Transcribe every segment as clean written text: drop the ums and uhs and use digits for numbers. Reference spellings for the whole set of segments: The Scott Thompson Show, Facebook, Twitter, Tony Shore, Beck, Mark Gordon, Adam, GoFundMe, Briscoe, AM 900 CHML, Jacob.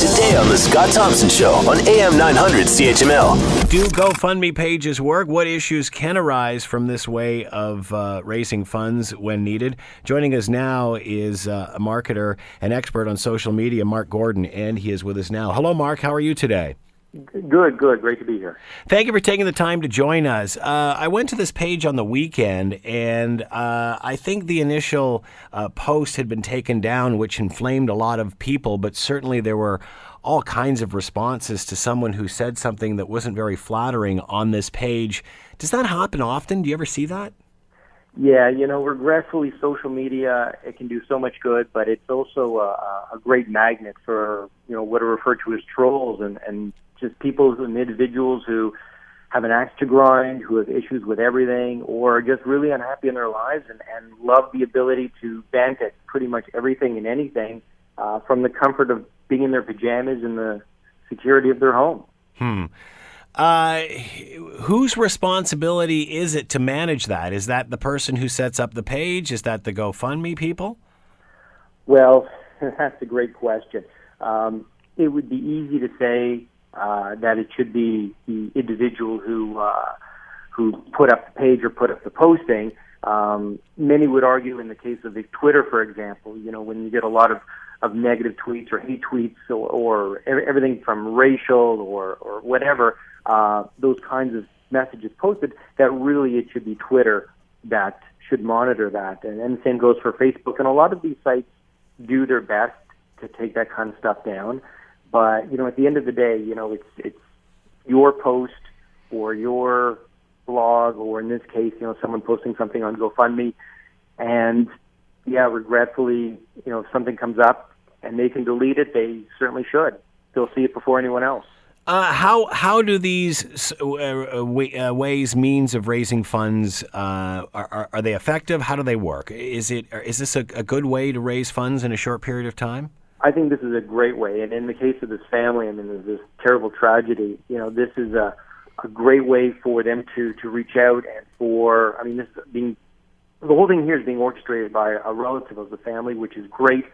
today on The Scott Thompson Show on AM 900 CHML. Do GoFundMe pages work? What issues can arise from this way of raising funds when needed? Joining us now is a marketer and expert on social media, Mark Gordon, and he is with us now. Hello, Mark. How are you today? Good. Great to be here. Thank you for taking the time to join us. I went to this page on the weekend, and I think the initial post had been taken down, which inflamed a lot of people, but certainly there were all kinds of responses to someone who said something that wasn't very flattering on this page. Does that happen often? Do you ever see that? Yeah, regretfully, social media, it can do so much good, but it's also a great magnet for, what are referred to as trolls and just people and individuals who have an axe to grind, who have issues with everything, or are just really unhappy in their lives and love the ability to vent at pretty much everything and anything from the comfort of being in their pajamas and the security of their home. Whose responsibility is it to manage that? Is that the person who sets up the page? Is that the GoFundMe people? Well, that's a great question. It would be easy to say that it should be the individual who put up the page or put up the posting. Many would argue in the case of the Twitter, for example, when you get a lot of negative tweets or hate tweets or everything from racial or whatever, those kinds of messages posted, that really it should be Twitter that should monitor that. And the same goes for Facebook. And a lot of these sites do their best to take that kind of stuff down. But, at the end of the day, it's your post or your blog, or in this case, someone posting something on GoFundMe. And, yeah, regretfully, if something comes up and they can delete it, they certainly should. They'll see it before anyone else. How do these ways, means of raising funds, are they effective? How do they work? Is this a good way to raise funds in a short period of time? I think this is a great way, and in the case of this family, there's this terrible tragedy. This is a great way for them to reach out, and for the whole thing here is being orchestrated by a relative of the family, which is great,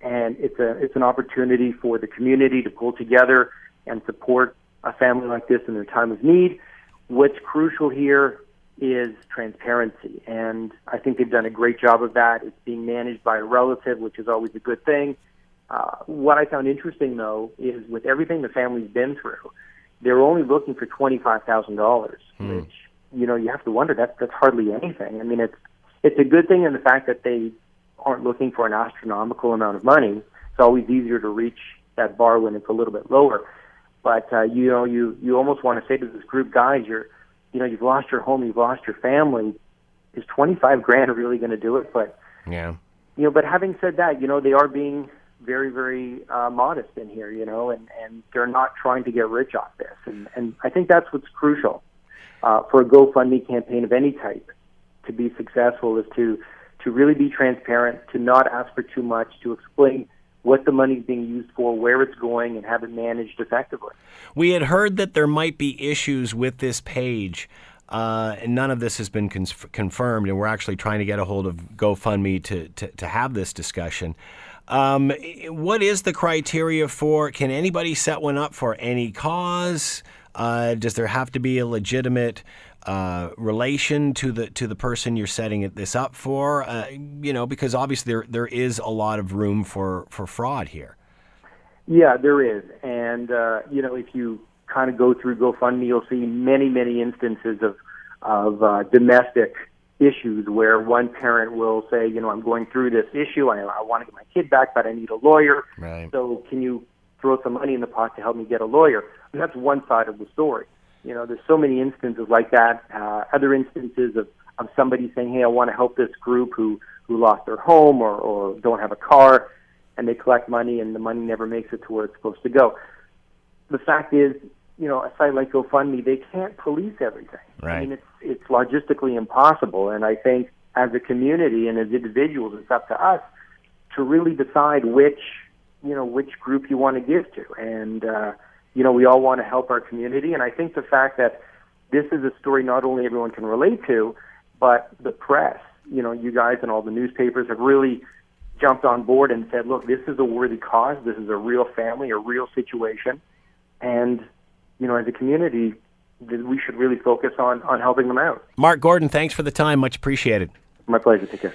and it's an opportunity for the community to pull together and support a family like this in their time of need. What's crucial here is transparency, and I think they've done a great job of that. It's being managed by a relative, which is always a good thing. What I found interesting, though, is with everything the family's been through, they're only looking for $25,000, which, you have to wonder, that's hardly anything. It's a good thing in the fact that they aren't looking for an astronomical amount of money. It's always easier to reach that bar when it's a little bit lower. But, you almost want to say to this group, guys, you've lost your home, you've lost your family. Is 25 grand really going to do it? But, yeah. But having said that, they are being very, very modest in here, and they're not trying to get rich off this. And I think that's what's crucial for a GoFundMe campaign of any type to be successful, is to really be transparent, to not ask for too much, to explain what the money's being used for, where it's going, and have it managed effectively. We had heard that there might be issues with this page. And none of this has been confirmed, and we're actually trying to get a hold of GoFundMe to have this discussion. What is the criteria for, can anybody set one up for any cause? Does there have to be a legitimate relation to the person you're setting this up for? Because obviously there is a lot of room for fraud here. Yeah, there is. And, if you kind of go through GoFundMe, you'll see many, many instances of domestic issues where one parent will say, I'm going through this issue, I want to get my kid back, but I need a lawyer. Right. So can you throw some money in the pot to help me get a lawyer? And that's one side of the story. There's so many instances like that. Other instances of somebody saying, hey, I want to help this group who lost their home or don't have a car, and they collect money and the money never makes it to where it's supposed to go. The fact is, a site like GoFundMe, they can't police everything. Right. It's logistically impossible, and I think as a community and as individuals, it's up to us to really decide which group you want to give to. And we all want to help our community, and I think the fact that this is a story not only everyone can relate to, but the press, you guys and all the newspapers have really jumped on board and said, look, this is a worthy cause. This is a real family, a real situation. And, you know, as a community, we should really focus on helping them out. Mark Gordon, thanks for the time. Much appreciated. My pleasure. Take care.